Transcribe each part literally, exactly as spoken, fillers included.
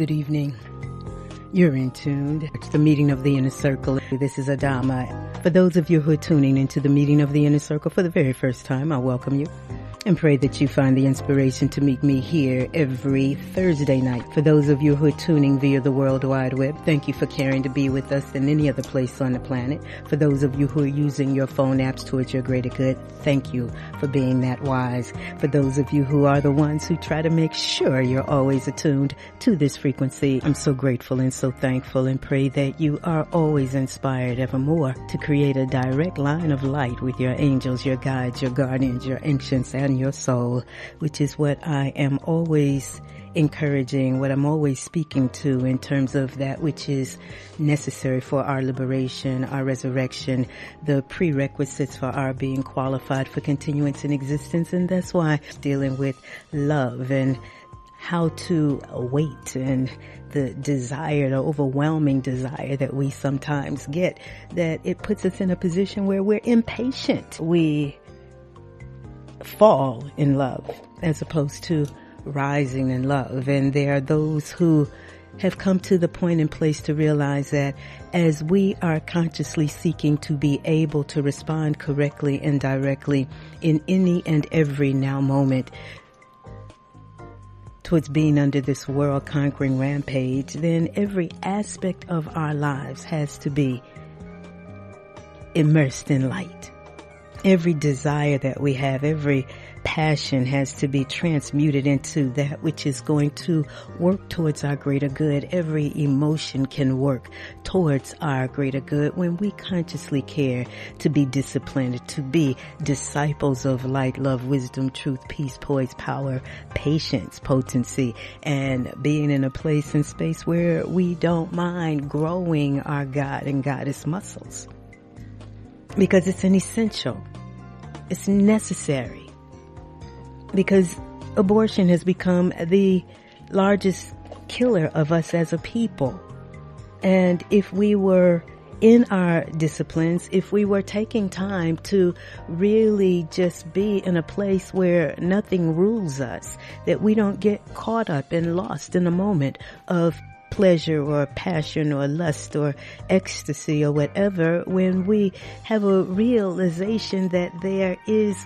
Good evening. You're in tune to the meeting of the Inner Circle. This is Adama. For those of you who are tuning into the meeting of the Inner Circle for the very first time, I welcome you and pray that you find the inspiration to meet me here every Thursday night. For those of you who are tuning via the World Wide Web, thank you for caring to be with us than any other place on the planet. For those of you who are using your phone apps towards your greater good, thank you for being that wise. For those of you who are the ones who try to make sure you're always attuned to this frequency, I'm so grateful and so thankful, and pray that you are always inspired evermore to create a direct line of light with your angels, your guides, your guardians, your ancients, and your soul, which is what I am always encouraging, what I'm always speaking to in terms of that which is necessary for our liberation, our resurrection, the prerequisites for our being qualified for continuance in existence. And that's why dealing with love and how to wait and the desire, the overwhelming desire that we sometimes get, that it puts us in a position where we're impatient. We fall in love as opposed to rising in love. And there are those who have come to the point and place to realize that as we are consciously seeking to be able to respond correctly and directly in any and every now moment towards being under this world conquering rampage, then every aspect of our lives has to be immersed in light. Every desire that we have, every passion has to be transmuted into that which is going to work towards our greater good. Every emotion can work towards our greater good when we consciously care to be disciplined, to be disciples of light, love, wisdom, truth, peace, poise, power, patience, potency, and being in a place and space where we don't mind growing our God and Goddess muscles. Because it's an essential. It's necessary. Because abortion has become the largest killer of us as a people. And if we were in our disciplines, if we were taking time to really just be in a place where nothing rules us, that we don't get caught up and lost in a moment of pleasure or passion or lust or ecstasy or whatever, when we have a realization that there is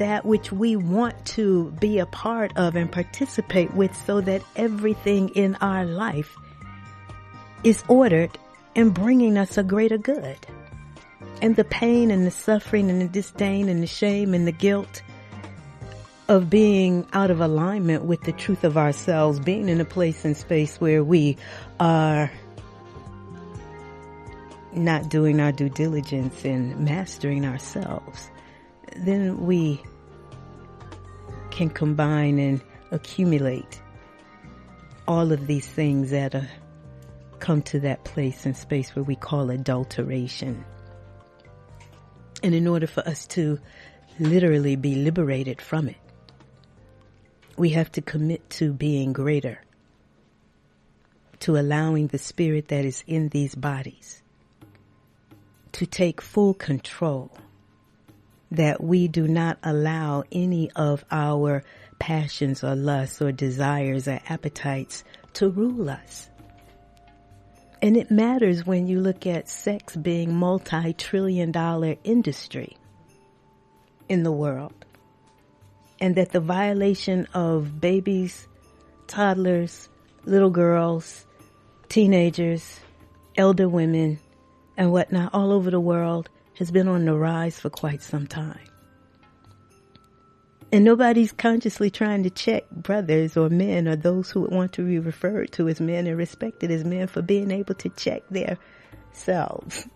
that which we want to be a part of and participate with, so that everything in our life is ordered and bringing us a greater good. And the pain and the suffering and the disdain and the shame and the guilt of being out of alignment with the truth of ourselves, being in a place and space where we are not doing our due diligence and mastering ourselves, then we can combine and accumulate all of these things that uh, come to that place and space where we call adulteration. And in order for us to literally be liberated from it, we have to commit to being greater, to allowing the spirit that is in these bodies to take full control, that we do not allow any of our passions or lusts or desires or appetites to rule us. And it matters when you look at sex being a multi-trillion dollar industry in the world. And that the violation of babies, toddlers, little girls, teenagers, elder women, and whatnot all over the world has been on the rise for quite some time. And nobody's consciously trying to check brothers or men or those who want to be referred to as men and respected as men for being able to check their selves,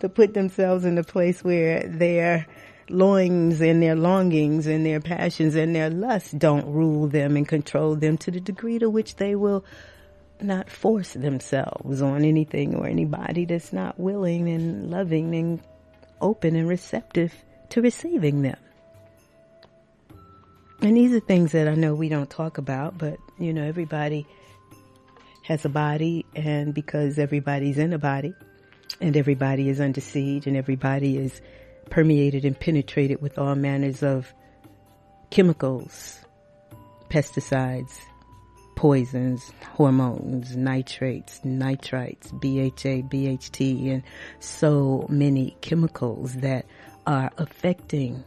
to put themselves in a place where they're loins and their longings and their passions and their lusts don't rule them and control them to the degree to which they will not force themselves on anything or anybody that's not willing and loving and open and receptive to receiving them. And these are things that I know we don't talk about, but you know, everybody has a body, and because everybody's in a body and everybody is under siege and everybody is permeated and penetrated with all manners of chemicals, pesticides, poisons, hormones, nitrates, nitrites, B H A, B H T, and so many chemicals that are affecting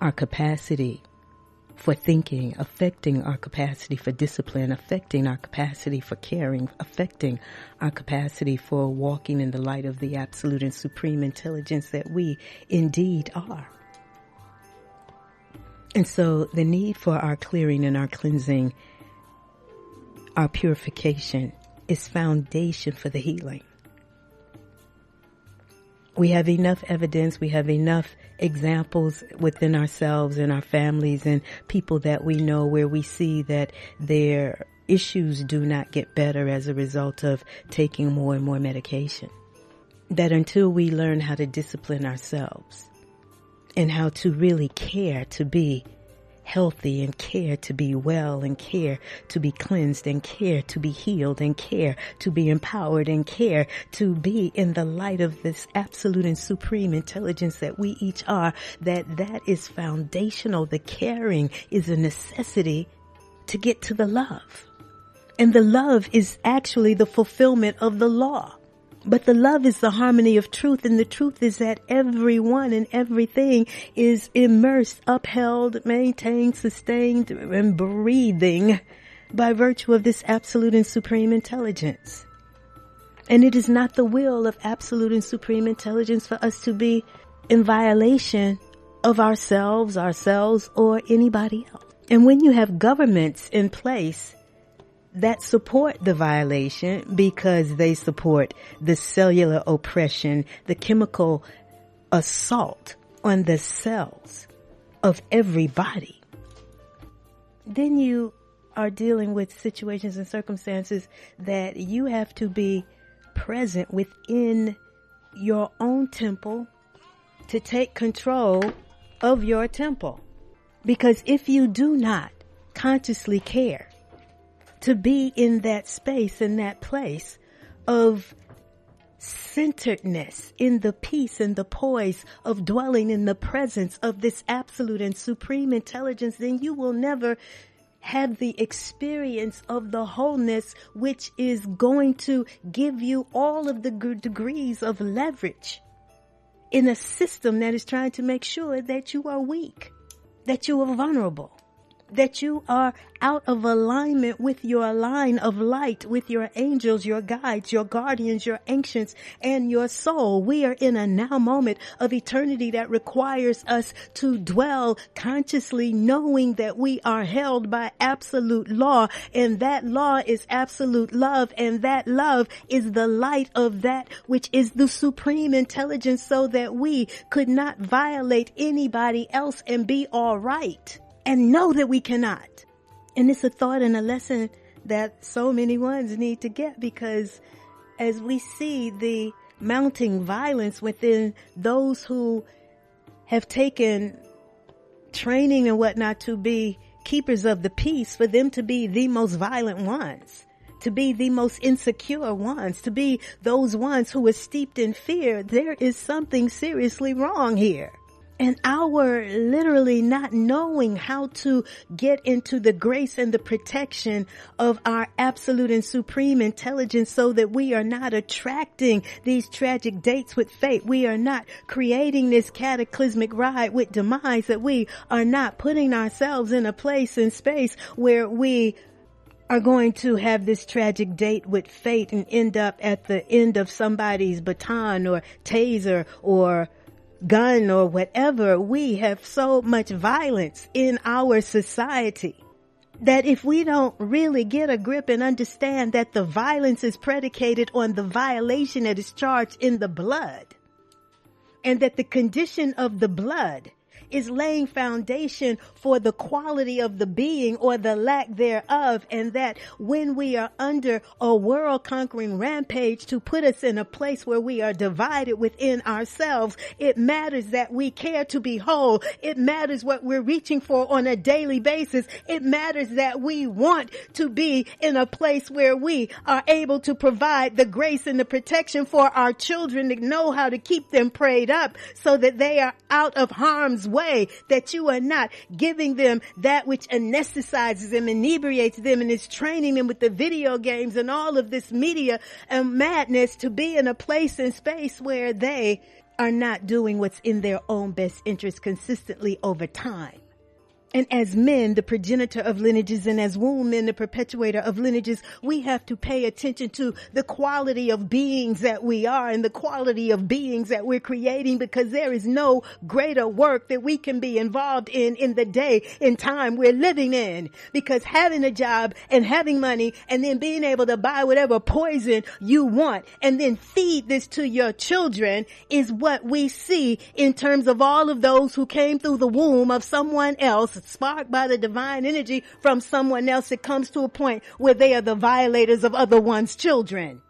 our capacity for thinking, affecting our capacity for discipline, affecting our capacity for caring, affecting our capacity for walking in the light of the absolute and supreme intelligence that we indeed are. And so the need for our clearing and our cleansing, our purification, is foundation for the healing. We have enough evidence, we have enough examples within ourselves and our families and people that we know where we see that their issues do not get better as a result of taking more and more medication. That until we learn how to discipline ourselves, and how to really care to be healthy and care to be well and care to be cleansed and care to be healed and care to be empowered and care to be in the light of this absolute and supreme intelligence that we each are, that that is foundational. The caring is a necessity to get to the love. And the love is actually the fulfillment of the law. But the love is the harmony of truth, and the truth is that everyone and everything is immersed, upheld, maintained, sustained, and breathing by virtue of this absolute and supreme intelligence. And it is not the will of absolute and supreme intelligence for us to be in violation of ourselves, ourselves, or anybody else. And when you have governments in place that support the violation because they support the cellular oppression, the chemical assault on the cells of everybody, then you are dealing with situations and circumstances that you have to be present within your own temple to take control of your temple. Because if you do not consciously care to be in that space, in that place of centeredness, in the peace and the poise of dwelling in the presence of this absolute and supreme intelligence, then you will never have the experience of the wholeness, which is going to give you all of the g- degrees of leverage in a system that is trying to make sure that you are weak, that you are vulnerable, that you are out of alignment with your line of light, with your angels, your guides, your guardians, your ancients, and your soul. We are in a now moment of eternity that requires us to dwell consciously, knowing that we are held by absolute law, and that law is absolute love, and that love is the light of that which is the supreme intelligence, so that we could not violate anybody else and be all right. And know that we cannot. And it's a thought and a lesson that so many ones need to get, because as we see the mounting violence within those who have taken training and whatnot to be keepers of the peace, for them to be the most violent ones, to be the most insecure ones, to be those ones who are steeped in fear, there is something seriously wrong here. And our literally not knowing how to get into the grace and the protection of our absolute and supreme intelligence, so that we are not attracting these tragic dates with fate. We are not creating this cataclysmic ride with demise, that we are not putting ourselves in a place and space where we are going to have this tragic date with fate and end up at the end of somebody's baton or taser or gun or whatever. We have so much violence in our society that if we don't really get a grip and understand that the violence is predicated on the violation that is charged in the blood, and that the condition of the blood is laying foundation for the quality of the being or the lack thereof, and that when we are under a world-conquering rampage to put us in a place where we are divided within ourselves, it matters that we care to be whole. It matters what we're reaching for on a daily basis. It matters that we want to be in a place where we are able to provide the grace and the protection for our children, to know how to keep them prayed up so that they are out of harm's way, way that you are not giving them that which anesthetizes them, inebriates them, and is training them with the video games and all of this media and madness to be in a place and space where they are not doing what's in their own best interest consistently over time. And as men, the progenitor of lineages, and as womb men, the perpetuator of lineages, we have to pay attention to the quality of beings that we are and the quality of beings that we're creating, because there is no greater work that we can be involved in in the day and time we're living in. Because having a job and having money and then being able to buy whatever poison you want and then feed this to your children is what we see in terms of all of those who came through the womb of someone else, sparked by the divine energy from someone else. It comes to a point where they are the violators of other one's children.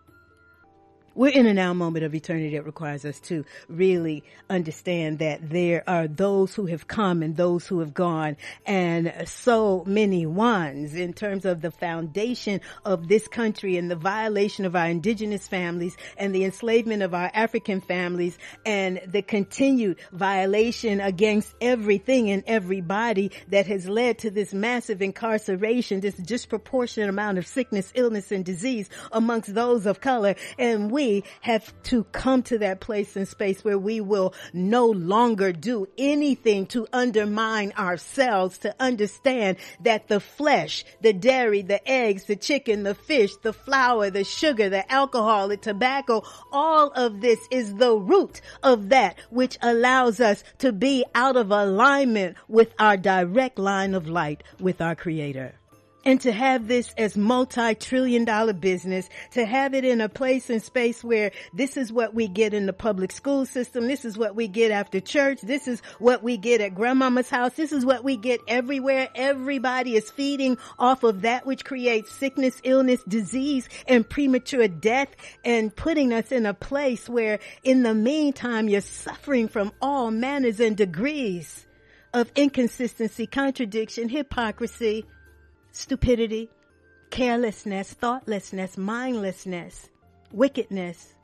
We're in a now moment of eternity that requires us to really understand that there are those who have come and those who have gone, and so many ones, in terms of the foundation of this country and the violation of our indigenous families and the enslavement of our African families and the continued violation against everything and everybody that has led to this massive incarceration, this disproportionate amount of sickness, illness, and disease amongst those of color. And we We have to come to that place and space where we will no longer do anything to undermine ourselves, to understand that the flesh, the dairy, the eggs, the chicken, the fish, the flour, the sugar, the alcohol, the tobacco, all of this is the root of that which allows us to be out of alignment with our direct line of light with our Creator. And to have this as multi-trillion dollar business, to have it in a place and space where this is what we get in the public school system, this is what we get after church, this is what we get at grandmama's house, this is what we get everywhere. Everybody is feeding off of that which creates sickness, illness, disease, and premature death, and putting us in a place where in the meantime you're suffering from all manners and degrees of inconsistency, contradiction, hypocrisy, stupidity, carelessness, thoughtlessness, mindlessness, wickedness.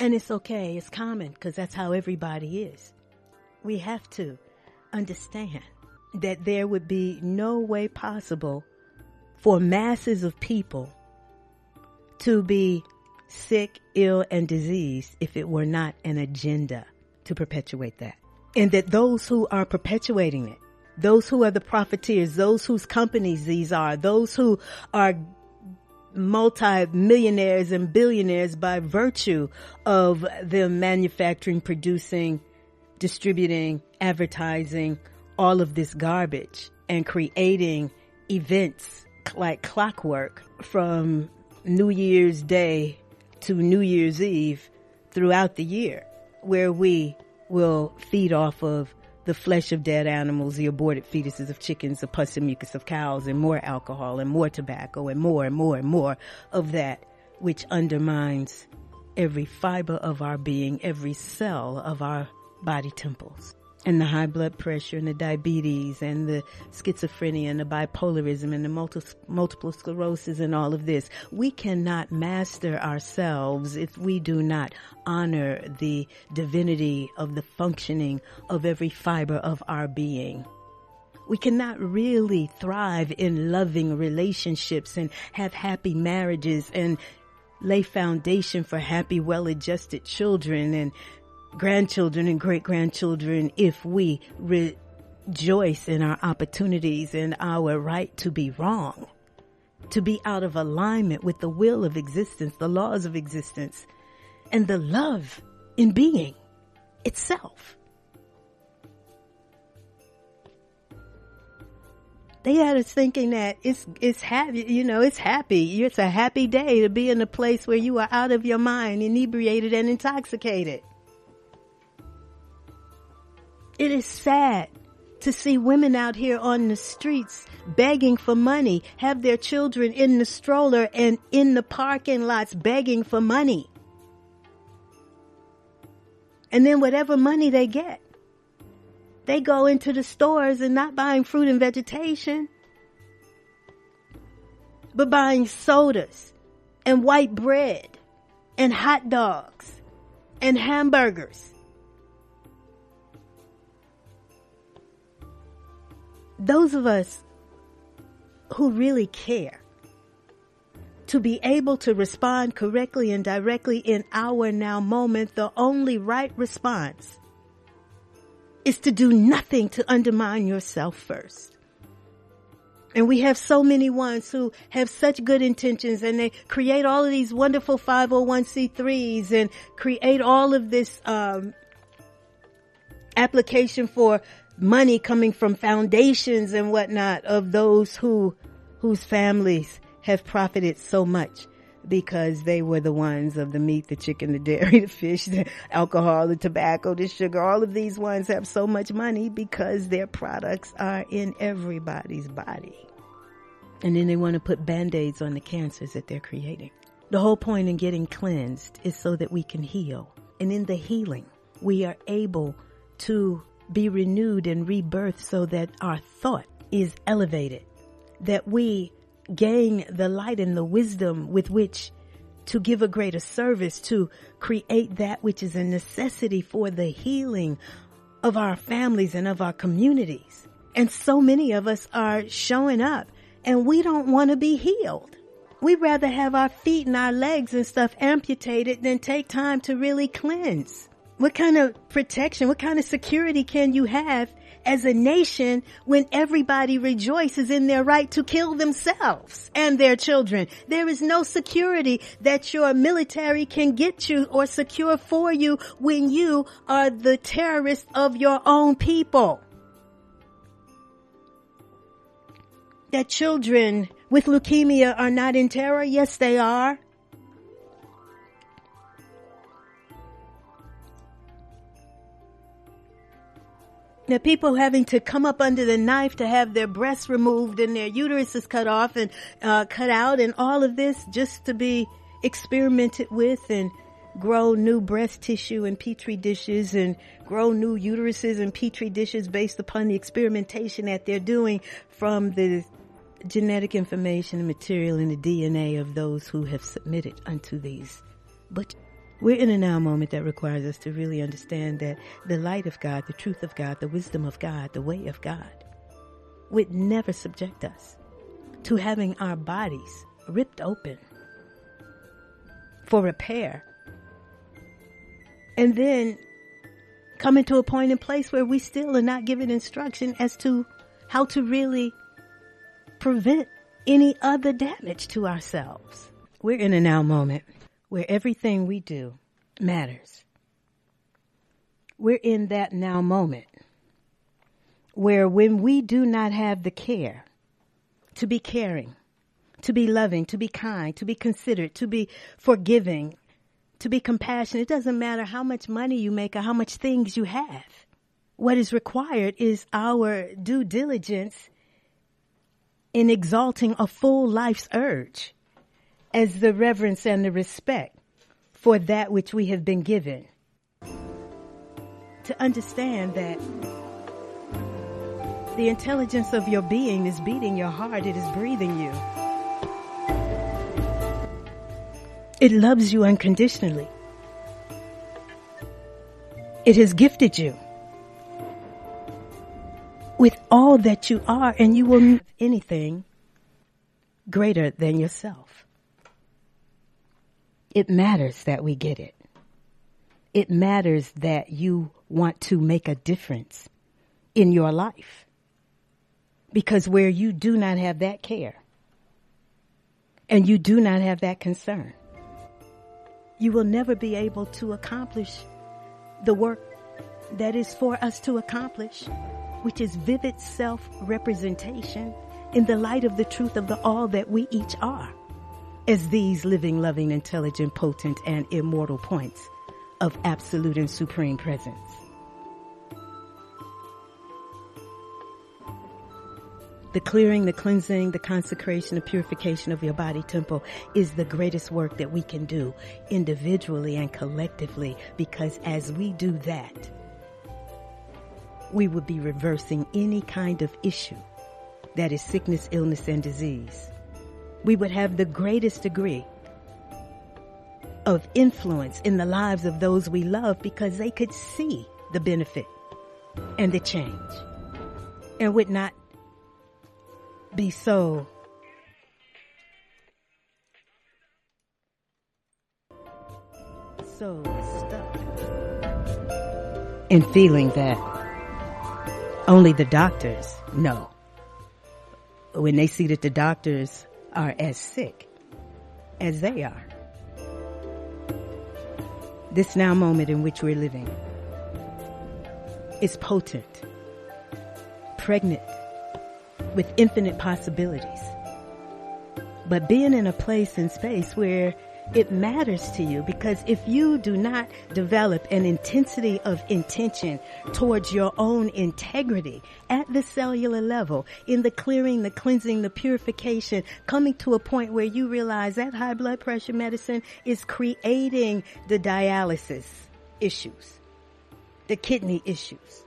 And it's okay. It's common, because that's how everybody is. We have to understand that there would be no way possible for masses of people to be sick, ill, and diseased if it were not an agenda to perpetuate that. And that those who are perpetuating it, those who are the profiteers, those whose companies these are, those who are multi-millionaires and billionaires by virtue of them manufacturing, producing, distributing, advertising, all of this garbage, and creating events like clockwork from New Year's Day to New Year's Eve throughout the year, where we will feed off of the flesh of dead animals, the aborted fetuses of chickens, the pus and mucus of cows, and more alcohol and more tobacco and more and more and more of that which undermines every fiber of our being, every cell of our body temples. And the high blood pressure and the diabetes and the schizophrenia and the bipolarism and the multi- multiple sclerosis and all of this. We cannot master ourselves if we do not honor the divinity of the functioning of every fiber of our being. We cannot really thrive in loving relationships and have happy marriages and lay foundation for happy, well-adjusted children and grandchildren and great-grandchildren if we re- rejoice in our opportunities and our right to be wrong, to be out of alignment with the will of existence, the laws of existence, and the love in being itself. They had us thinking that it's it's happy, you know, it's happy. It's a happy day to be in a place where you are out of your mind, inebriated and intoxicated. It is sad to see women out here on the streets begging for money, have their children in the stroller and in the parking lots begging for money. And then whatever money they get, they go into the stores and not buying fruit and vegetation, but buying sodas and white bread and hot dogs and hamburgers. those of us who really care, to be able to respond correctly and directly in our now moment, the only right response is to do nothing to undermine yourself first. And we have so many ones who have such good intentions, and they create all of these wonderful five oh one c threes and create all of this um application for money coming from foundations and whatnot of those who whose families have profited so much because they were the ones of the meat, the chicken, the dairy, the fish, the alcohol, the tobacco, the sugar. All of these ones have so much money because their products are in everybody's body. And then they want to put band-aids on the cancers that they're creating. The whole point in getting cleansed is so that we can heal. And in the healing, we are able to be renewed and rebirthed so that our thought is elevated, that we gain the light and the wisdom with which to give a greater service, to create that which is a necessity for the healing of our families and of our communities. And so many of us are showing up and we don't want to be healed. We'd rather have our feet and our legs and stuff amputated than take time to really cleanse. What kind of protection, what kind of security can you have as a nation when everybody rejoices in their right to kill themselves and their children? There is no security that your military can get you or secure for you when you are the terrorist of your own people. That children with leukemia are not in terror? Yes, they are. Now, people having to come up under the knife to have their breasts removed and their uteruses cut off and uh, cut out and all of this just to be experimented with and grow new breast tissue in petri dishes and grow new uteruses in petri dishes based upon the experimentation that they're doing from the genetic information and material in the D N A of those who have submitted unto these. But we're in a now moment that requires us to really understand that the light of God, the truth of God, the wisdom of God, the way of God would never subject us to having our bodies ripped open for repair. And then coming to a point in place where we still are not given instruction as to how to really prevent any other damage to ourselves. We're in a now moment where everything we do matters. We're in that now moment where when we do not have the care to be caring, to be loving, to be kind, to be considerate, to be forgiving, to be compassionate, it doesn't matter how much money you make or how much things you have. What is required is our due diligence in exalting a full life's urge, as the reverence and the respect for that which we have been given. To understand that the intelligence of your being is beating your heart, it is breathing you. It loves you unconditionally. It has gifted you with all that you are, and you will not have anything greater than yourself. It matters that we get it. It matters that you want to make a difference in your life. Because where you do not have that care and you do not have that concern, you will never be able to accomplish the work that is for us to accomplish, which is vivid self-representation in the light of the truth of the all that we each are, as these living, loving, intelligent, potent, and immortal points of absolute and supreme presence. The clearing, the cleansing, the consecration, the purification of your body temple is the greatest work that we can do individually and collectively, because as we do that, we would be reversing any kind of issue that is sickness, illness, and disease. We would have the greatest degree of influence in the lives of those we love because they could see the benefit and the change and would not be so. So stuck in feeling that only the doctors know. When they see that the doctors are as sick as they are. This now moment in which we're living is potent, pregnant with infinite possibilities. But being in a place and space where it matters to you, because if you do not develop an intensity of intention towards your own integrity at the cellular level, in the clearing, the cleansing, the purification, coming to a point where you realize that high blood pressure medicine is creating the dialysis issues, the kidney issues,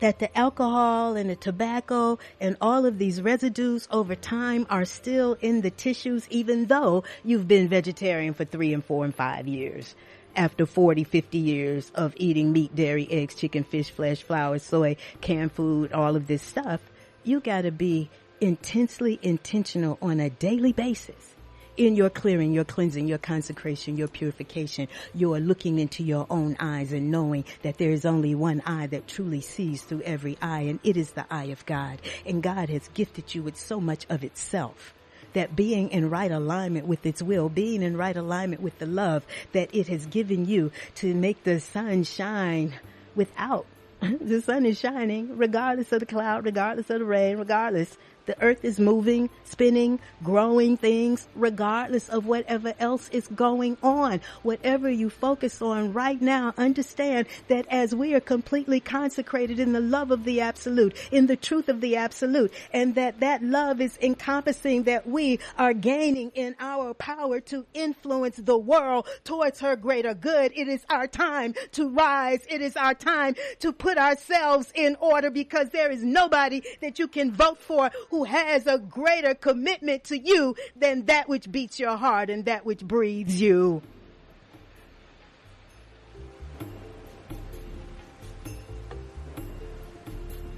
that the alcohol and the tobacco and all of these residues over time are still in the tissues, even though you've been vegetarian for three and four and five years after forty, fifty years of eating meat, dairy, eggs, chicken, fish, flesh, flour, soy, canned food, all of this stuff. You got to be intensely intentional on a daily basis in your clearing, your cleansing, your consecration, your purification. You are looking into your own eyes and knowing that there is only one eye that truly sees through every eye, and it is the eye of God. And God has gifted you with so much of itself that being in right alignment with its will, being in right alignment with the love that it has given you to make the sun shine without. The sun is shining regardless of the cloud, regardless of the rain, regardless. The earth is moving, spinning, growing things, regardless of whatever else is going on. Whatever you focus on right now, understand that as we are completely consecrated in the love of the absolute, in the truth of the absolute, and that that love is encompassing, that we are gaining in our power to influence the world towards her greater good. It is our time to rise. It is our time to put ourselves in order, because there is nobody that you can vote for who has a greater commitment to you than that which beats your heart and that which breathes you.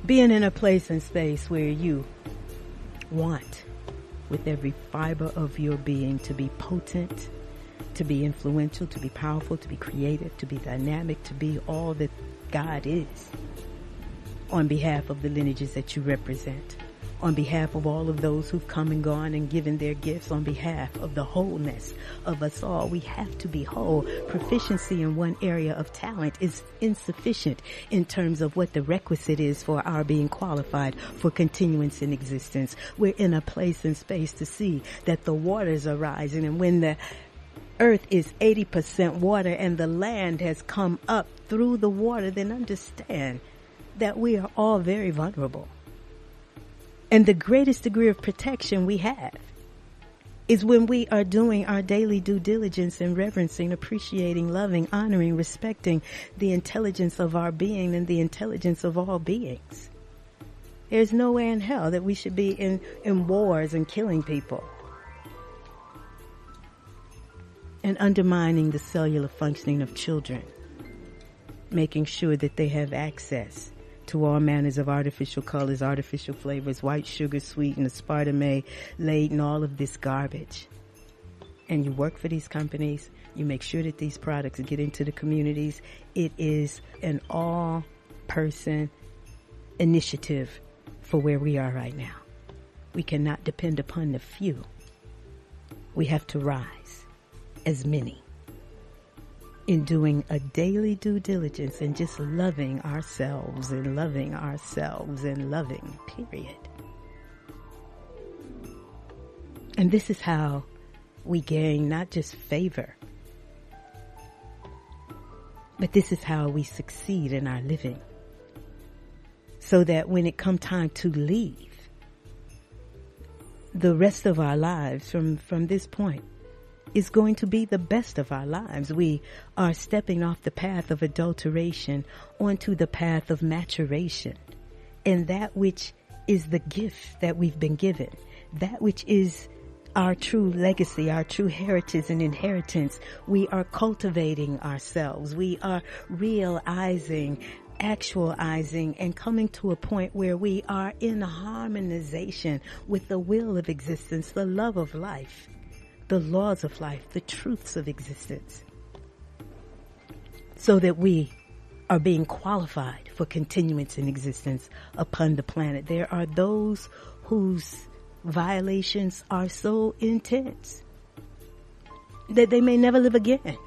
Being in a place and space where you want with every fiber of your being to be potent, to be influential, to be powerful, to be creative, to be dynamic, to be all that God is on behalf of the lineages that you represent. On behalf of all of those who've come and gone and given their gifts, on behalf of the wholeness of us all, we have to be whole. Proficiency in one area of talent is insufficient in terms of what the requisite is for our being qualified for continuance in existence. We're in a place and space to see that the waters are rising, and when the earth is eighty percent water and the land has come up through the water, then understand that we are all very vulnerable. And the greatest degree of protection we have is when we are doing our daily due diligence and reverencing, appreciating, loving, honoring, respecting the intelligence of our being and the intelligence of all beings. There's no way in hell that we should be in, in wars and killing people and undermining the cellular functioning of children, making sure that they have access to all manners of artificial colors, artificial flavors, white sugar, sweet, and aspartame, laden, all of this garbage. And you work for these companies. You make sure that these products get into the communities. It is an all-person initiative for where we are right now. We cannot depend upon the few. We have to rise as many in doing a daily due diligence and just loving ourselves and loving ourselves and loving, period. And this is how we gain not just favor, but this is how we succeed in our living. So that when it comes time to leave the rest of our lives from, from this point, is going to be the best of our lives. We are stepping off the path of adulteration onto the path of maturation, and that which is the gift that we've been given, that which is our true legacy, our true heritage and inheritance. We are cultivating ourselves. We are realizing actualizing and coming to a point where we are in harmonization with the will of existence, the love of life, the laws of life, the truths of existence, so that we are being qualified for continuance in existence upon the planet. There are those whose violations are so intense that they may never live again.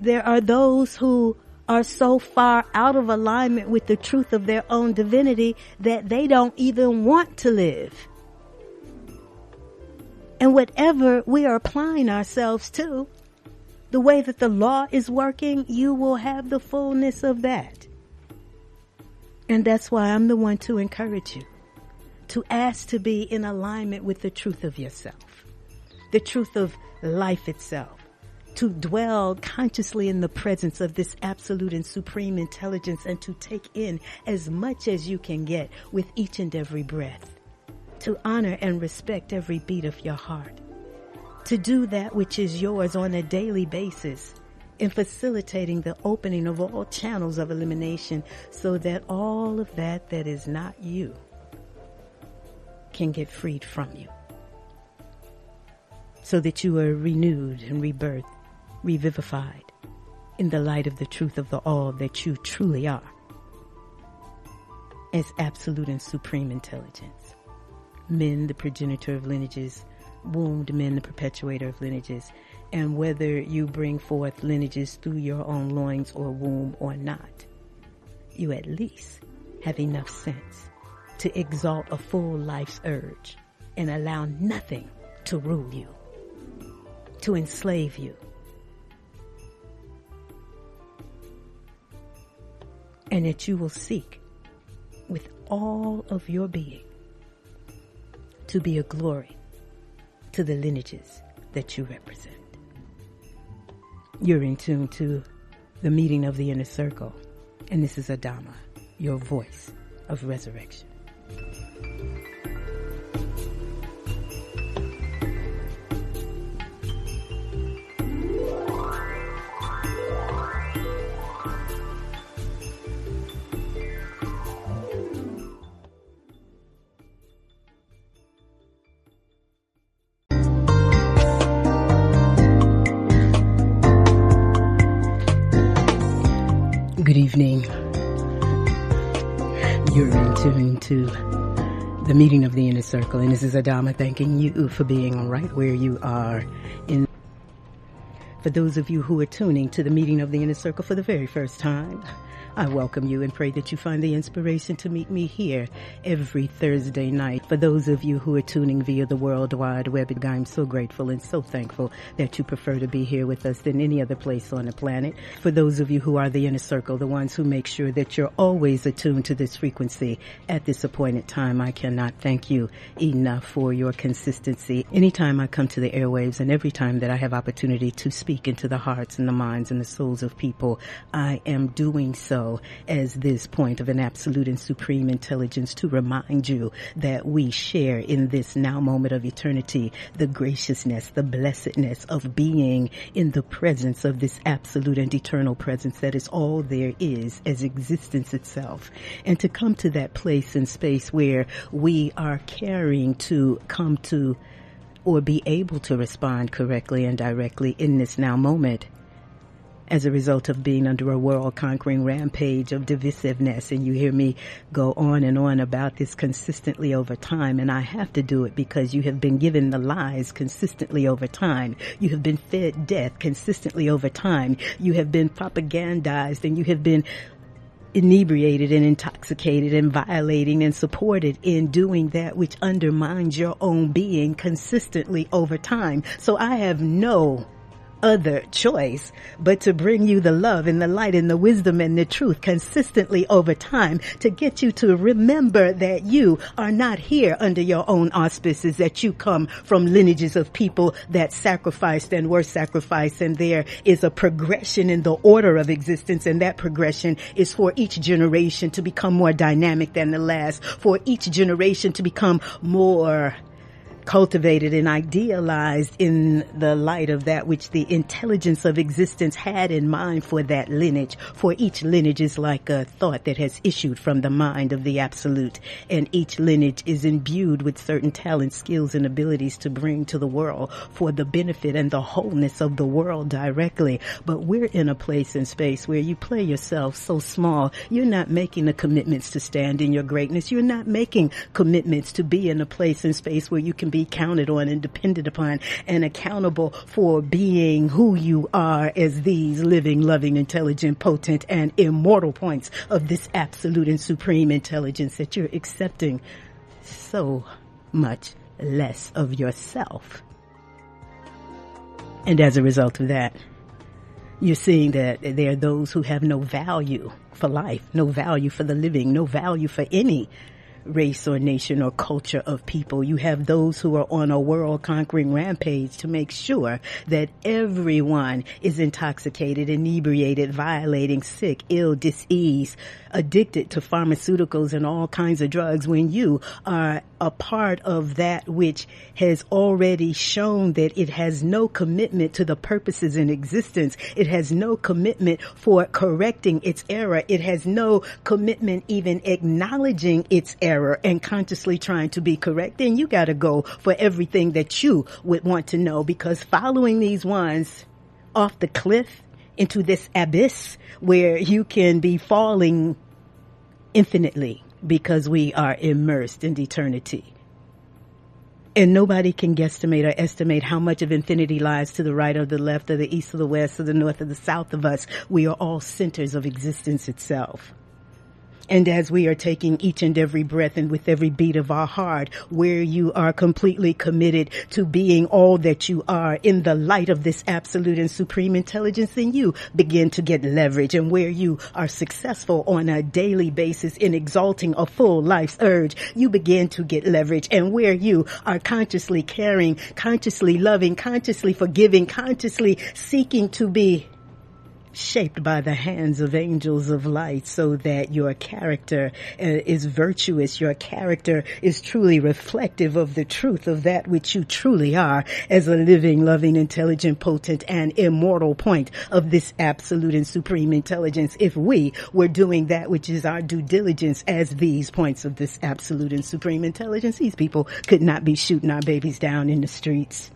There are those who are so far out of alignment with the truth of their own divinity that they don't even want to live. And whatever we are applying ourselves to, the way that the law is working, you will have the fullness of that. And that's why I'm the one to encourage you to ask to be in alignment with the truth of yourself, the truth of life itself, to dwell consciously in the presence of this absolute and supreme intelligence, and to take in as much as you can get with each and every breath, to honor and respect every beat of your heart, to do that which is yours on a daily basis, in facilitating the opening of all channels of elimination so that all of that that is not you can get freed from you, so that you are renewed and rebirthed, revivified in the light of the truth of the all that you truly are as absolute and supreme intelligence. Men, the progenitor of lineages, wombed men, the perpetuator of lineages, and whether you bring forth lineages through your own loins or womb or not, you at least have enough sense to exalt a full life's urge and allow nothing to rule you, to enslave you, and that you will seek with all of your being to be a glory to the lineages that you represent. You're in tune to the meeting of the inner circle, and this is Adama, your voice of resurrection. Good evening. You're in tune to the meeting of the inner circle, and this is Adama thanking you for being right where you are. In for those of you who are tuning to the meeting of the inner circle for the very first time, I welcome you and pray that you find the inspiration to meet me here every Thursday night. For those of you who are tuning via the World Wide Web, I'm so grateful and so thankful that you prefer to be here with us than any other place on the planet. For those of you who are the inner circle, the ones who make sure that you're always attuned to this frequency at this appointed time, I cannot thank you enough for your consistency. Anytime I come to the airwaves and every time that I have opportunity to speak into the hearts and the minds and the souls of people, I am doing so as this point of an absolute and supreme intelligence to remind you that we share in this now moment of eternity the graciousness, the blessedness of being in the presence of this absolute and eternal presence that is all there is as existence itself. And to come to that place and space where we are carrying to come to or be able to respond correctly and directly in this now moment, as a result of being under a world-conquering rampage of divisiveness. And you hear me go on and on about this consistently over time, and I have to do it because you have been given the lies consistently over time. You have been fed death consistently over time. You have been propagandized, and you have been inebriated and intoxicated and violating and supported in doing that which undermines your own being consistently over time. So I have no other choice but to bring you the love and the light and the wisdom and the truth consistently over time, to get you to remember that you are not here under your own auspices, that you come from lineages of people that sacrificed and were sacrificed, and there is a progression in the order of existence, and that progression is for each generation to become more dynamic than the last, for each generation to become more cultivated and idealized in the light of that which the intelligence of existence had in mind for that lineage. For each lineage is like a thought that has issued from the mind of the absolute, and each lineage is imbued with certain talents, skills, and abilities to bring to the world for the benefit and the wholeness of the world directly. But we're in a place and space where you play yourself so small. You're not making the commitments to stand in your greatness. You're not making commitments to be in a place and space where you can be counted on and depended upon and accountable for being who you are as these living, loving, intelligent, potent, and immortal points of this absolute and supreme intelligence that you're accepting so much less of yourself. And as a result of that, you're seeing that there are those who have no value for life, no value for the living, no value for any race or nation or culture of people. You have those who are on a world-conquering rampage to make sure that everyone is intoxicated, inebriated, violating, sick, ill, diseased, addicted to pharmaceuticals and all kinds of drugs, when you are a part of that which has already shown that it has no commitment to the purposes in existence. It has no commitment for correcting its error. It has no commitment even acknowledging its error and consciously trying to be correct. Then you got to go for everything that you would want to know, because following these ones off the cliff into this abyss where you can be falling infinitely, because we are immersed in eternity. And nobody can guesstimate or estimate how much of infinity lies to the right or the left or the east or the west or the north or the south of us. We are all centers of existence itself. And as we are taking each and every breath and with every beat of our heart, where you are completely committed to being all that you are in the light of this absolute and supreme intelligence, then you begin to get leverage. And where you are successful on a daily basis in exalting a full life's urge, you begin to get leverage. And where you are consciously caring, consciously loving, consciously forgiving, consciously seeking to be shaped by the hands of angels of light so that your character uh, is virtuous, your character is truly reflective of the truth of that which you truly are as a living, loving, intelligent, potent, and immortal point of this absolute and supreme intelligence. If we were doing that which is our due diligence as these points of this absolute and supreme intelligence, these people could not be shooting our babies down in the streets.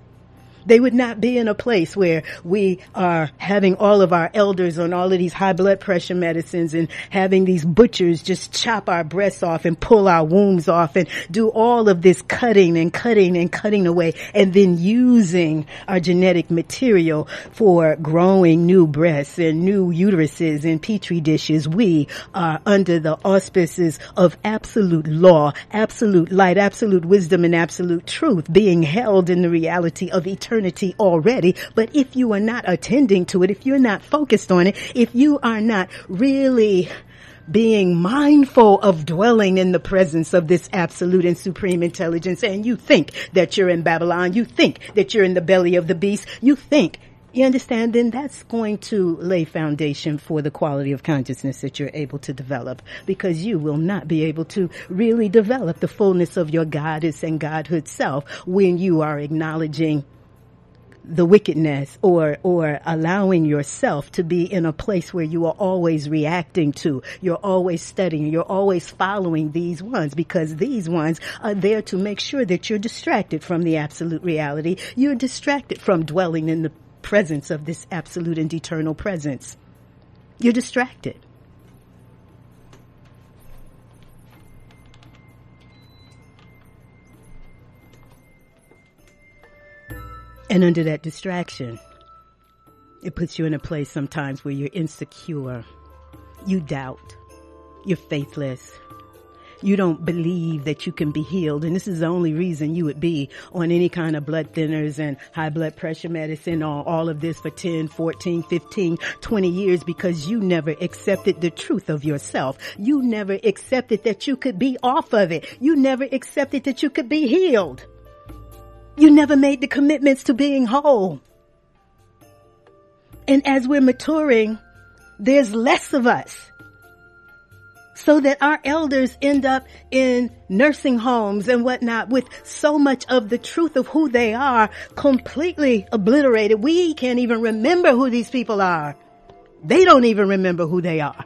They would not be in a place where we are having all of our elders on all of these high blood pressure medicines and having these butchers just chop our breasts off and pull our wombs off and do all of this cutting and cutting and cutting away, and then using our genetic material for growing new breasts and new uteruses and petri dishes. We are under the auspices of absolute law, absolute light, absolute wisdom, and absolute truth being held in the reality of eternity. Already, but if you are not attending to it, if you're not focused on it, if you are not really being mindful of dwelling in the presence of this absolute and supreme intelligence, and you think that you're in Babylon, you think that you're in the belly of the beast, you think, you understand, then that's going to lay foundation for the quality of consciousness that you're able to develop, because you will not be able to really develop the fullness of your goddess and godhood self when you are acknowledging the wickedness or or allowing yourself to be in a place where you are always reacting to, you're always studying, you're always following these ones, because these ones are there to make sure that you're distracted from the absolute reality. You're distracted from dwelling in the presence of this absolute and eternal presence. You're distracted. And under that distraction, it puts you in a place sometimes where you're insecure, you doubt, you're faithless, you don't believe that you can be healed. And this is the only reason you would be on any kind of blood thinners and high blood pressure medicine or all of this for ten, fourteen, fifteen, twenty years, because you never accepted the truth of yourself. You never accepted that you could be off of it. You never accepted that you could be healed. You never made the commitments to being whole. And as we're maturing, there's less of us. so that our elders end up in nursing homes and whatnot with so much of the truth of who they are completely obliterated. We can't even remember who these people are. They don't even remember who they are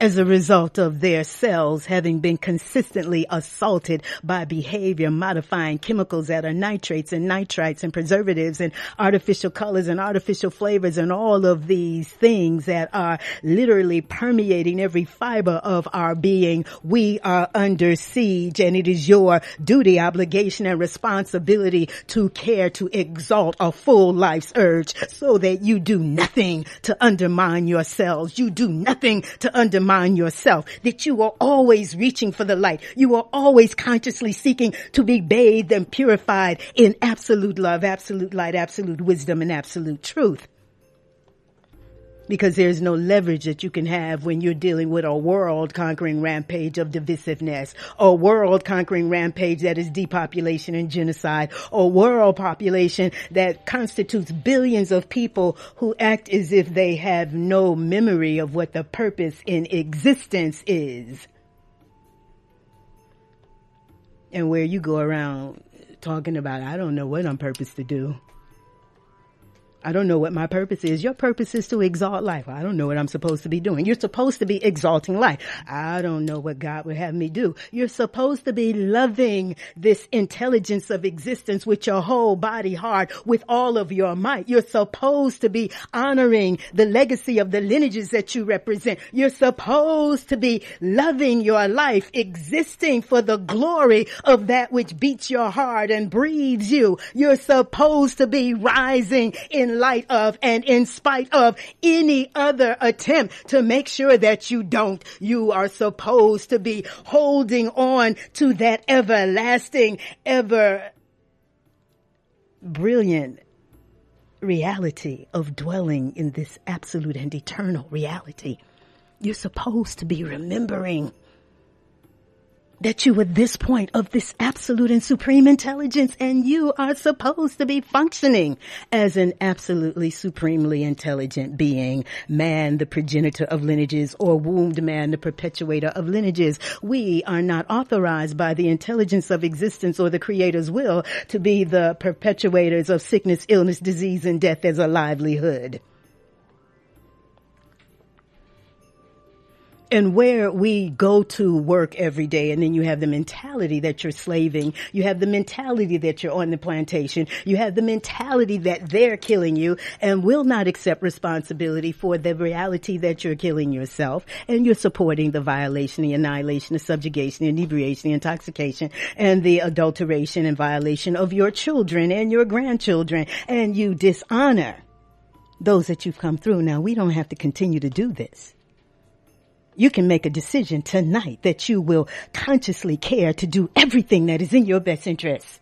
as a result of their cells having been consistently assaulted by behavior modifying chemicals that are nitrates and nitrites and preservatives and artificial colors and artificial flavors and all of these things that are literally permeating every fiber of our being. We are under siege, and it is your duty, obligation, and responsibility to care, to exalt a full life's urge so that you do nothing to undermine yourselves. You do nothing to undermine Mind yourself, that you are always reaching for the light. You are always consciously seeking to be bathed and purified in absolute love, absolute light, absolute wisdom, and absolute truth. Because there's no leverage that you can have when you're dealing with a world-conquering rampage of divisiveness, a world-conquering rampage that is depopulation and genocide, a world population that constitutes billions of people who act as if they have no memory of what the purpose in existence is. And where you go around talking about, I don't know what I'm purposed to do. I don't know what my purpose is. Your purpose is to exalt life. I don't know what I'm supposed to be doing. You're supposed to be exalting life. I don't know what God would have me do. You're supposed to be loving this intelligence of existence with your whole body, heart, with all of your might. You're supposed to be honoring the legacy of the lineages that you represent. You're supposed to be loving your life, existing for the glory of that which beats your heart and breathes you. You're supposed to be rising in light of and in spite of any other attempt to make sure that you don't. You are supposed to be holding on to that everlasting, ever brilliant reality of dwelling in this absolute and eternal reality. You're supposed to be remembering that you were this point of this absolute and supreme intelligence, and you are supposed to be functioning as an absolutely supremely intelligent being. Man, the progenitor of lineages, or wombed man, the perpetuator of lineages. We are not authorized by the intelligence of existence or the creator's will to be the perpetuators of sickness, illness, disease, and death as a livelihood. And where we go to work every day, and then you have the mentality that you're slaving. You have the mentality that you're on the plantation. You have the mentality that they're killing you and will not accept responsibility for the reality that you're killing yourself. And you're supporting the violation, the annihilation, the subjugation, the inebriation, the intoxication, and the adulteration and violation of your children and your grandchildren. And you dishonor those that you've come through. Now, we don't have to continue to do this. You can make a decision tonight that you will consciously care to do everything that is in your best interest.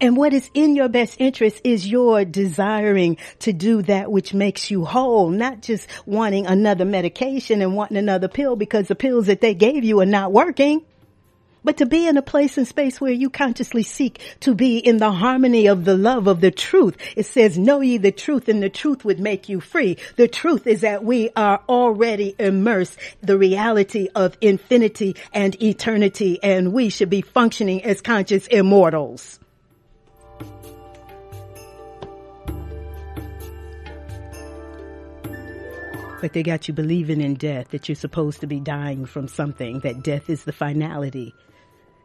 And what is in your best interest is your desiring to do that which makes you whole, not just wanting another medication and wanting another pill because the pills that they gave you are not working. But to be in a place and space where you consciously seek to be in the harmony of the love of the truth. It says, know ye the truth, and the truth would make you free. The truth is that we are already immersed in the reality of infinity and eternity, and we should be functioning as conscious immortals. But they got you believing in death, that you're supposed to be dying from something, that death is the finality.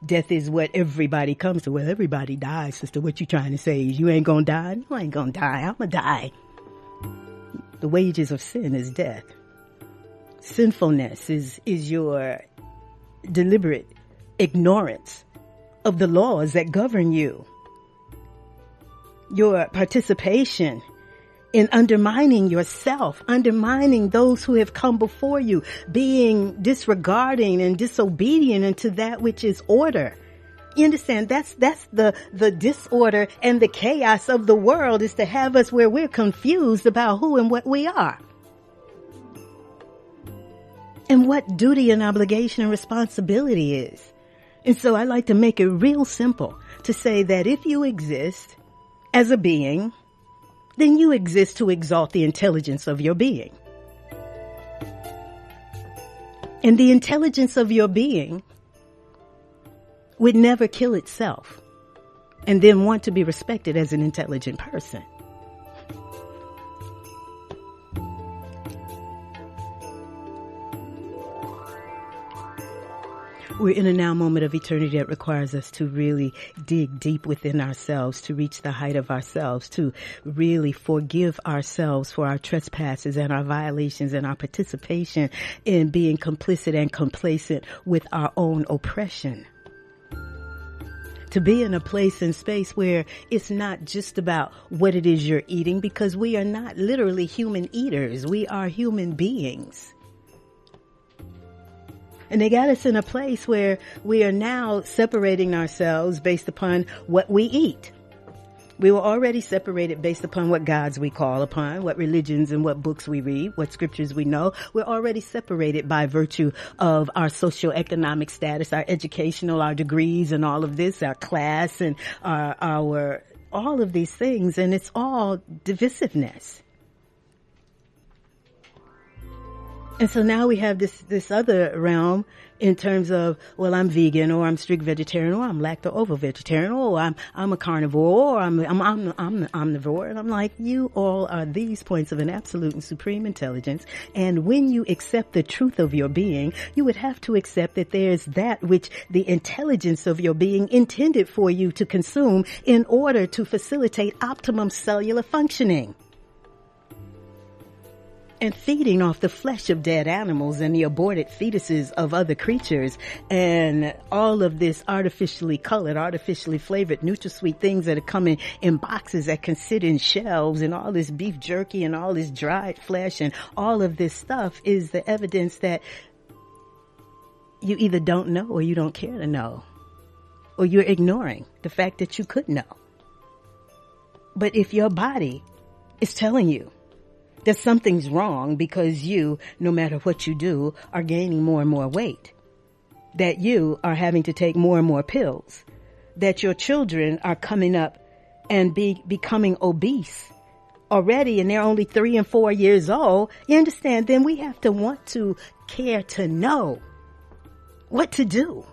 Death is what everybody comes to. Well, everybody dies, sister. What you trying to say is you ain't going to die? No, I ain't going to die. I'm going to die. The wages of sin is death. Sinfulness is, is your deliberate ignorance of the laws that govern you. Your participation in undermining yourself, undermining those who have come before you, being disregarding and disobedient unto that which is order. You understand? That's, that's the, the disorder and the chaos of the world, is to have us where we're confused about who and what we are. And what duty and obligation and responsibility is. And so I like to make it real simple to say that if you exist as a being, then you exist to exalt the intelligence of your being. And the intelligence of your being would never kill itself and then want to be respected as an intelligent person. We're in a now moment of eternity that requires us to really dig deep within ourselves, to reach the height of ourselves, to really forgive ourselves for our trespasses and our violations and our participation in being complicit and complacent with our own oppression. To be in a place and space where it's not just about what it is you're eating, because we are not literally human eaters. We are human beings. And they got us in a place where we are now separating ourselves based upon what we eat. We were already separated based upon what gods we call upon, what religions and what books we read, what scriptures we know. We're already separated by virtue of our socioeconomic status, our educational, our degrees and all of this, our class and our, our all of these things. And it's all divisiveness. And so now we have this, this other realm in terms of, well, I'm vegan, or I'm strict vegetarian, or I'm lacto-ovo vegetarian, or I'm, I'm a carnivore, or I'm, I'm, I'm, I'm omnivore. And I'm like, you all are these points of an absolute and supreme intelligence. And when you accept the truth of your being, you would have to accept that there's that which the intelligence of your being intended for you to consume in order to facilitate optimum cellular functioning. And feeding off the flesh of dead animals and the aborted fetuses of other creatures and all of this artificially colored, artificially flavored, NutraSweet things that are coming in boxes that can sit in shelves, and all this beef jerky and all this dried flesh and all of this stuff is the evidence that you either don't know or you don't care to know, or you're ignoring the fact that you could know. But if your body is telling you that something's wrong because you, no matter what you do, are gaining more and more weight, that you are having to take more and more pills, that your children are coming up and be becoming obese already and they're only three and four years old, you understand, then we have to want to care to know what to do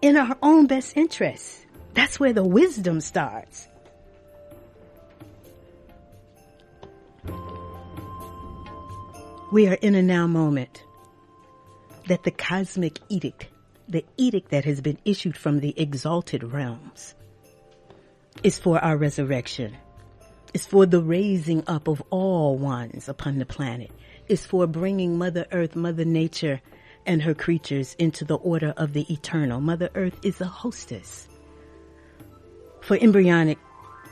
in our own best interests. That's where the wisdom starts. We are in a now moment that the cosmic edict, the edict that has been issued from the exalted realms, is for our resurrection, is for the raising up of all ones upon the planet, is for bringing Mother Earth, Mother Nature, and her creatures into the order of the eternal. Mother Earth is a hostess for embryonic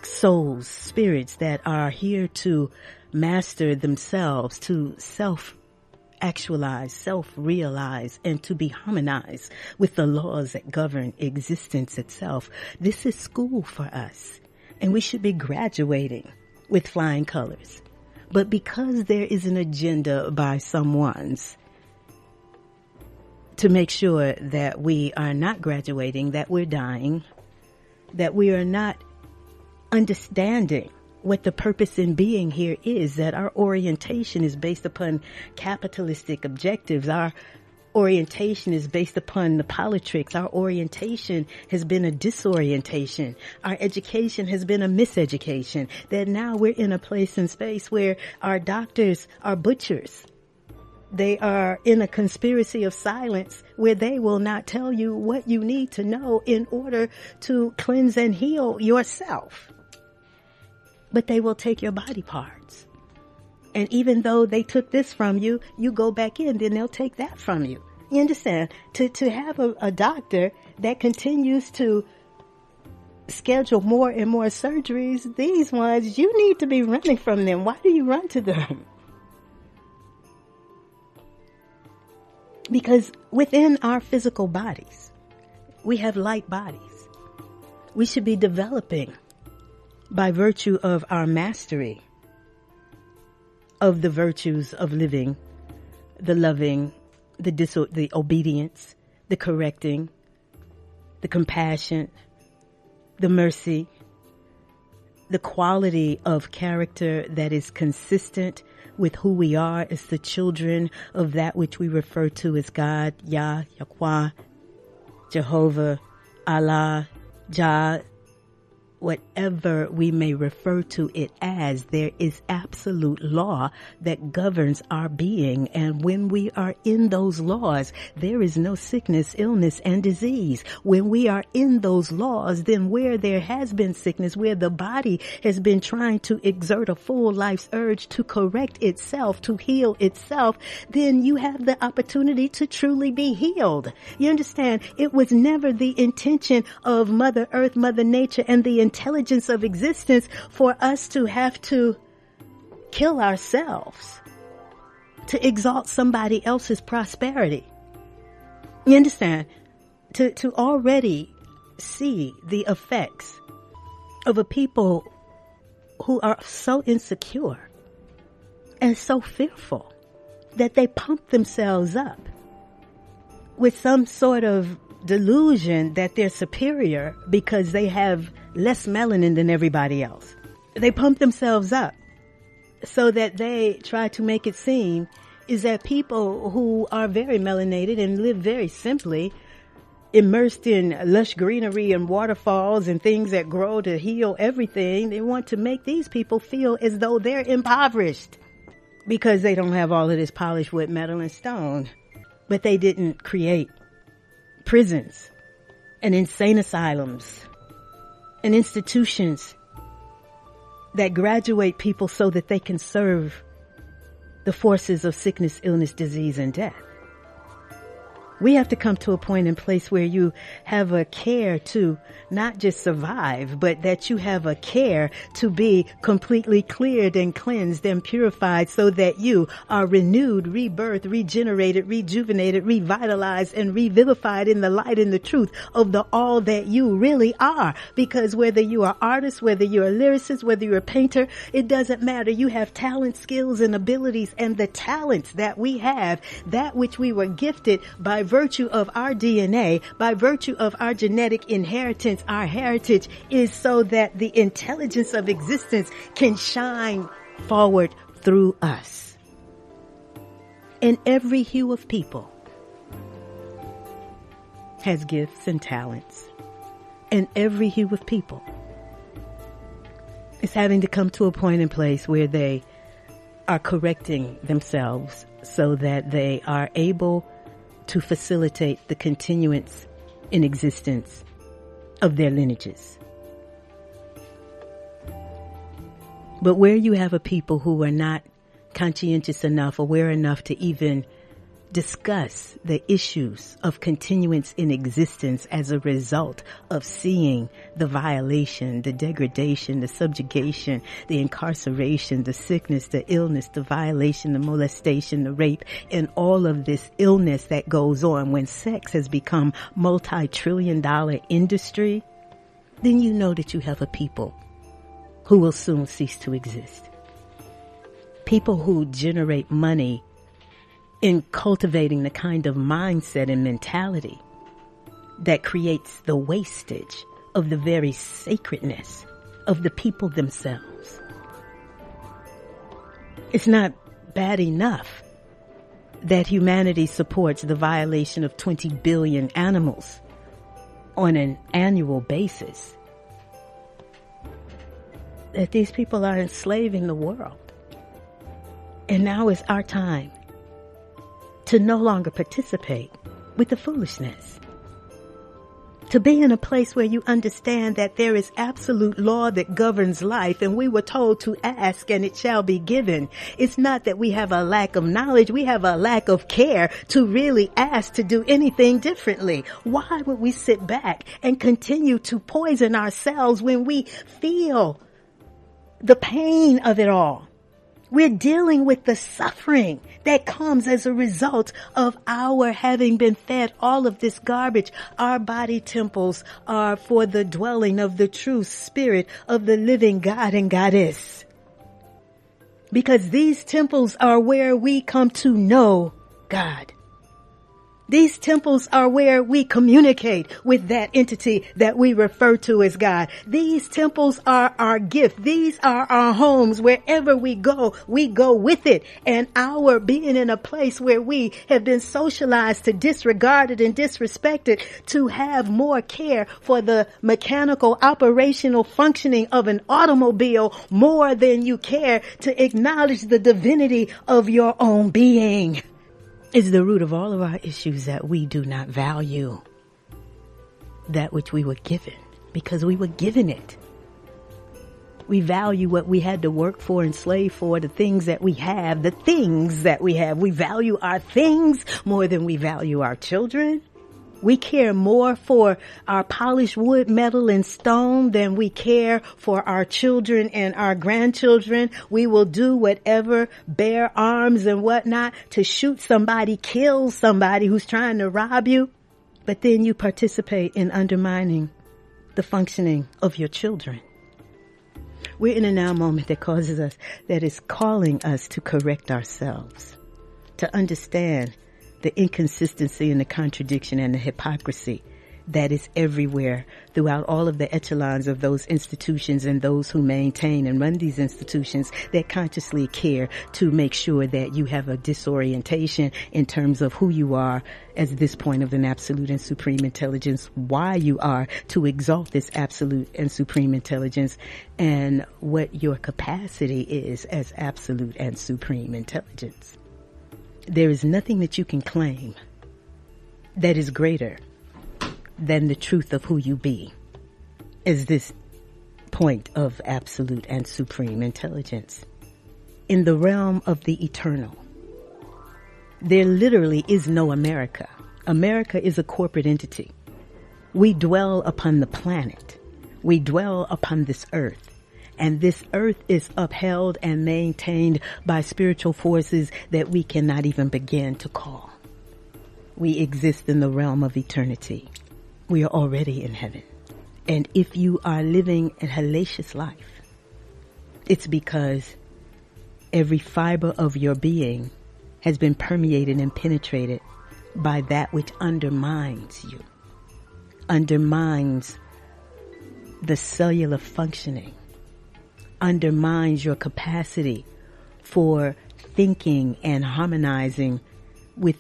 souls, spirits that are here to master themselves, to self-actualize, self-realize, and to be harmonized with the laws that govern existence itself. This is school for us, and we should be graduating with flying colors. But because there is an agenda by someone's to make sure that we are not graduating, that we're dying, that we are not understanding what the purpose in being here is, that our orientation is based upon capitalistic objectives. Our orientation is based upon the politics. Our orientation has been a disorientation. Our education has been a miseducation. That now we're in a place and space where our doctors are butchers. They are in a conspiracy of silence where they will not tell you what you need to know in order to cleanse and heal yourself. But they will take your body parts. And even though they took this from you, you go back in, then they'll take that from you. You understand? To to have a, a doctor that continues to schedule more and more surgeries, these ones, you need to be running from them. Why do you run to them? Because within our physical bodies, we have light bodies. We should be developing by virtue of our mastery of the virtues of living, the loving, the dis- the obedience, the correcting, the compassion, the mercy, the quality of character that is consistent with who we are as the children of that which we refer to as God, Yah, Yaquah, Jehovah, Allah, Jah, whatever we may refer to it as, there is absolute law that governs our being. And when we are in those laws, there is no sickness, illness, and disease. When we are in those laws, then where there has been sickness, where the body has been trying to exert a full life's urge to correct itself, to heal itself, then you have the opportunity to truly be healed. You understand? It was never the intention of Mother Earth, Mother Nature, and the intelligence of existence for us to have to kill ourselves to exalt somebody else's prosperity. You understand? To, to already see the effects of a people who are so insecure and so fearful that they pump themselves up with some sort of delusion that they're superior because they have less melanin than everybody else. They pump themselves up so that they try to make it seem is that people who are very melanated and live very simply, immersed in lush greenery and waterfalls and things that grow to heal everything, they want to make these people feel as though they're impoverished because they don't have all of this polished wood, metal, and stone. But they didn't create prisons and insane asylums and institutions that graduate people so that they can serve the forces of sickness, illness, disease, and death. We have to come to a point and place where you have a care to not just survive, but that you have a care to be completely cleared and cleansed and purified so that you are renewed, rebirthed, regenerated, rejuvenated, revitalized, and revivified in the light and the truth of the all that you really are. Because whether you are artist, whether you're a lyricist, whether you're a painter, it doesn't matter. You have talent, skills, and abilities, and the talents that we have, that which we were gifted by virtue of our D N A, by virtue of our genetic inheritance, our heritage, is so that the intelligence of existence can shine forward through us. And every hue of people has gifts and talents. And every hue of people is having to come to a point in place where they are correcting themselves so that they are able to facilitate the continuance in existence of their lineages. But where you have a people who are not conscientious enough, aware enough to even discuss the issues of continuance in existence as a result of seeing the violation, the degradation, the subjugation, the incarceration, the sickness, the illness, the violation, the molestation, the rape, and all of this illness that goes on when sex has become multi-trillion dollar industry, then you know that you have a people who will soon cease to exist. People who generate money in cultivating the kind of mindset and mentality that creates the wastage of the very sacredness of the people themselves. It's not bad enough that humanity supports the violation of twenty billion animals on an annual basis, that these people are enslaving the world. And now is our time to no longer participate with the foolishness. To be in a place where you understand that there is absolute law that governs life, and we were told to ask and it shall be given. It's not that we have a lack of knowledge, we have a lack of care to really ask to do anything differently. Why would we sit back and continue to poison ourselves when we feel the pain of it all? We're dealing with the suffering that comes as a result of our having been fed all of this garbage. Our body temples are for the dwelling of the true spirit of the living God and Goddess. Because these temples are where we come to know God. These temples are where we communicate with that entity that we refer to as God. These temples are our gift. These are our homes. Wherever we go, we go with it. And our being in a place where we have been socialized to disregard it and disrespect it, to have more care for the mechanical operational functioning of an automobile more than you care to acknowledge the divinity of your own being. Is the root of all of our issues that we do not value that which we were given, because we were given it. We value what we had to work for and slave for, the things that we have, the things that we have. We value our things more than we value our children. We care more for our polished wood, metal, and stone than we care for our children and our grandchildren. We will do whatever, bare arms and whatnot, to shoot somebody, kill somebody who's trying to rob you. But then you participate in undermining the functioning of your children. We're in a now moment that causes us, that is calling us to correct ourselves, to understand the inconsistency and the contradiction and the hypocrisy that is everywhere throughout all of the echelons of those institutions and those who maintain and run these institutions that consciously care to make sure that you have a disorientation in terms of who you are as this point of an absolute and supreme intelligence, why you are to exalt this absolute and supreme intelligence, and what your capacity is as absolute and supreme intelligence. There is nothing that you can claim that is greater than the truth of who you be as this point of absolute and supreme intelligence. In the realm of the eternal, there literally is no America. America is a corporate entity. We dwell upon the planet. We dwell upon this earth. And this earth is upheld and maintained by spiritual forces that we cannot even begin to call. We exist in the realm of eternity. We are already in heaven. And if you are living a hellacious life, it's because every fiber of your being has been permeated and penetrated by that which undermines you, undermines the cellular functioning, undermines your capacity for thinking and harmonizing with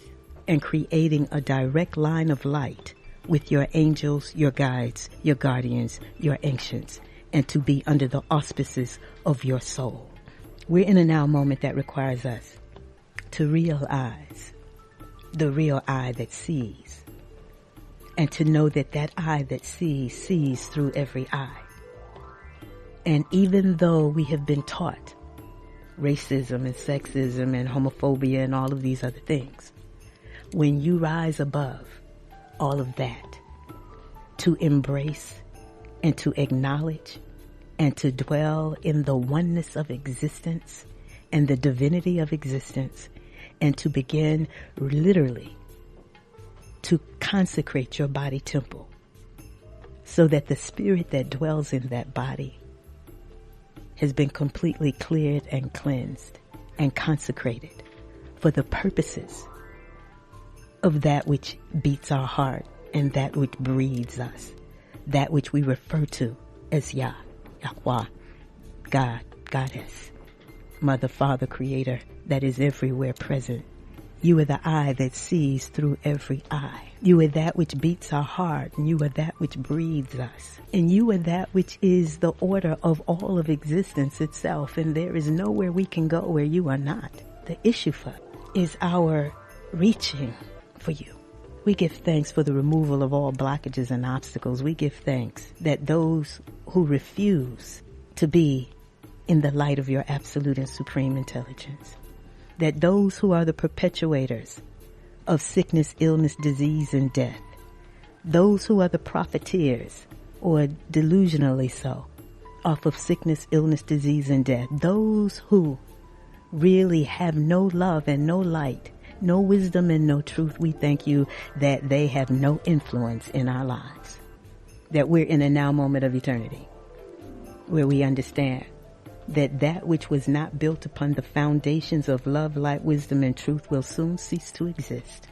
and creating a direct line of light with your angels, your guides, your guardians, your ancients, and to be under the auspices of your soul. We're in a now moment that requires us to realize the real eye that sees, and to know that that eye that sees, sees through every eye. And even though we have been taught racism and sexism and homophobia and all of these other things, when you rise above all of that to embrace and to acknowledge and to dwell in the oneness of existence and the divinity of existence, and to begin literally to consecrate your body temple so that the spirit that dwells in that body has been completely cleared and cleansed and consecrated for the purposes of that which beats our heart and that which breathes us, that which we refer to as Yah, Yahweh, God, Goddess, Mother, Father, Creator, that is everywhere present. You are the eye that sees through every eye. You are that which beats our heart, and you are that which breathes us. And you are that which is the order of all of existence itself, and there is nowhere we can go where you are not. The issue for is our reaching for you. We give thanks for the removal of all blockages and obstacles. We give thanks that those who refuse to be in the light of your absolute and supreme intelligence, that those who are the perpetuators of sickness, illness, disease, and death, those who are the profiteers, or delusionally so, off of sickness, illness, disease, and death, those who really have no love and no light, no wisdom and no truth, we thank you that they have no influence in our lives, that we're in a now moment of eternity, where we understand that that which was not built upon the foundations of love, light, wisdom, and truth will soon cease to exist.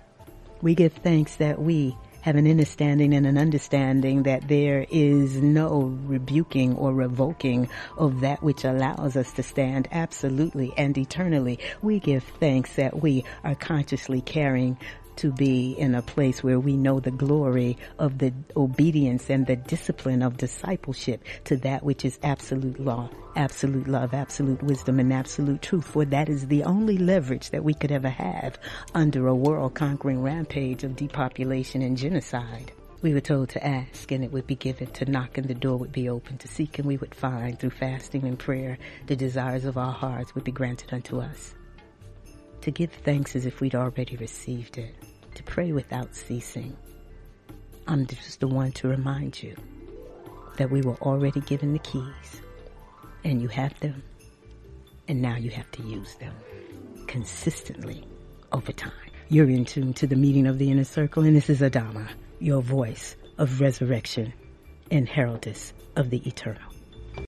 We give thanks that we have an understanding and an understanding that there is no rebuking or revoking of that which allows us to stand absolutely and eternally. We give thanks that we are consciously caring to be in a place where we know the glory of the obedience and the discipline of discipleship to that which is absolute law, absolute love, absolute wisdom, and absolute truth. For that is the only leverage that we could ever have under a world-conquering rampage of depopulation and genocide. We were told to ask and it would be given, to knock and the door would be open, to seek and we would find, through fasting and prayer, the desires of our hearts would be granted unto us. To give thanks as if we'd already received it. To pray without ceasing. I'm just the one to remind you that we were already given the keys. And you have them. And now you have to use them. Consistently. Over time. You're in tune to the meeting of the inner circle. And this is Adama, your voice of resurrection and heraldess of the eternal.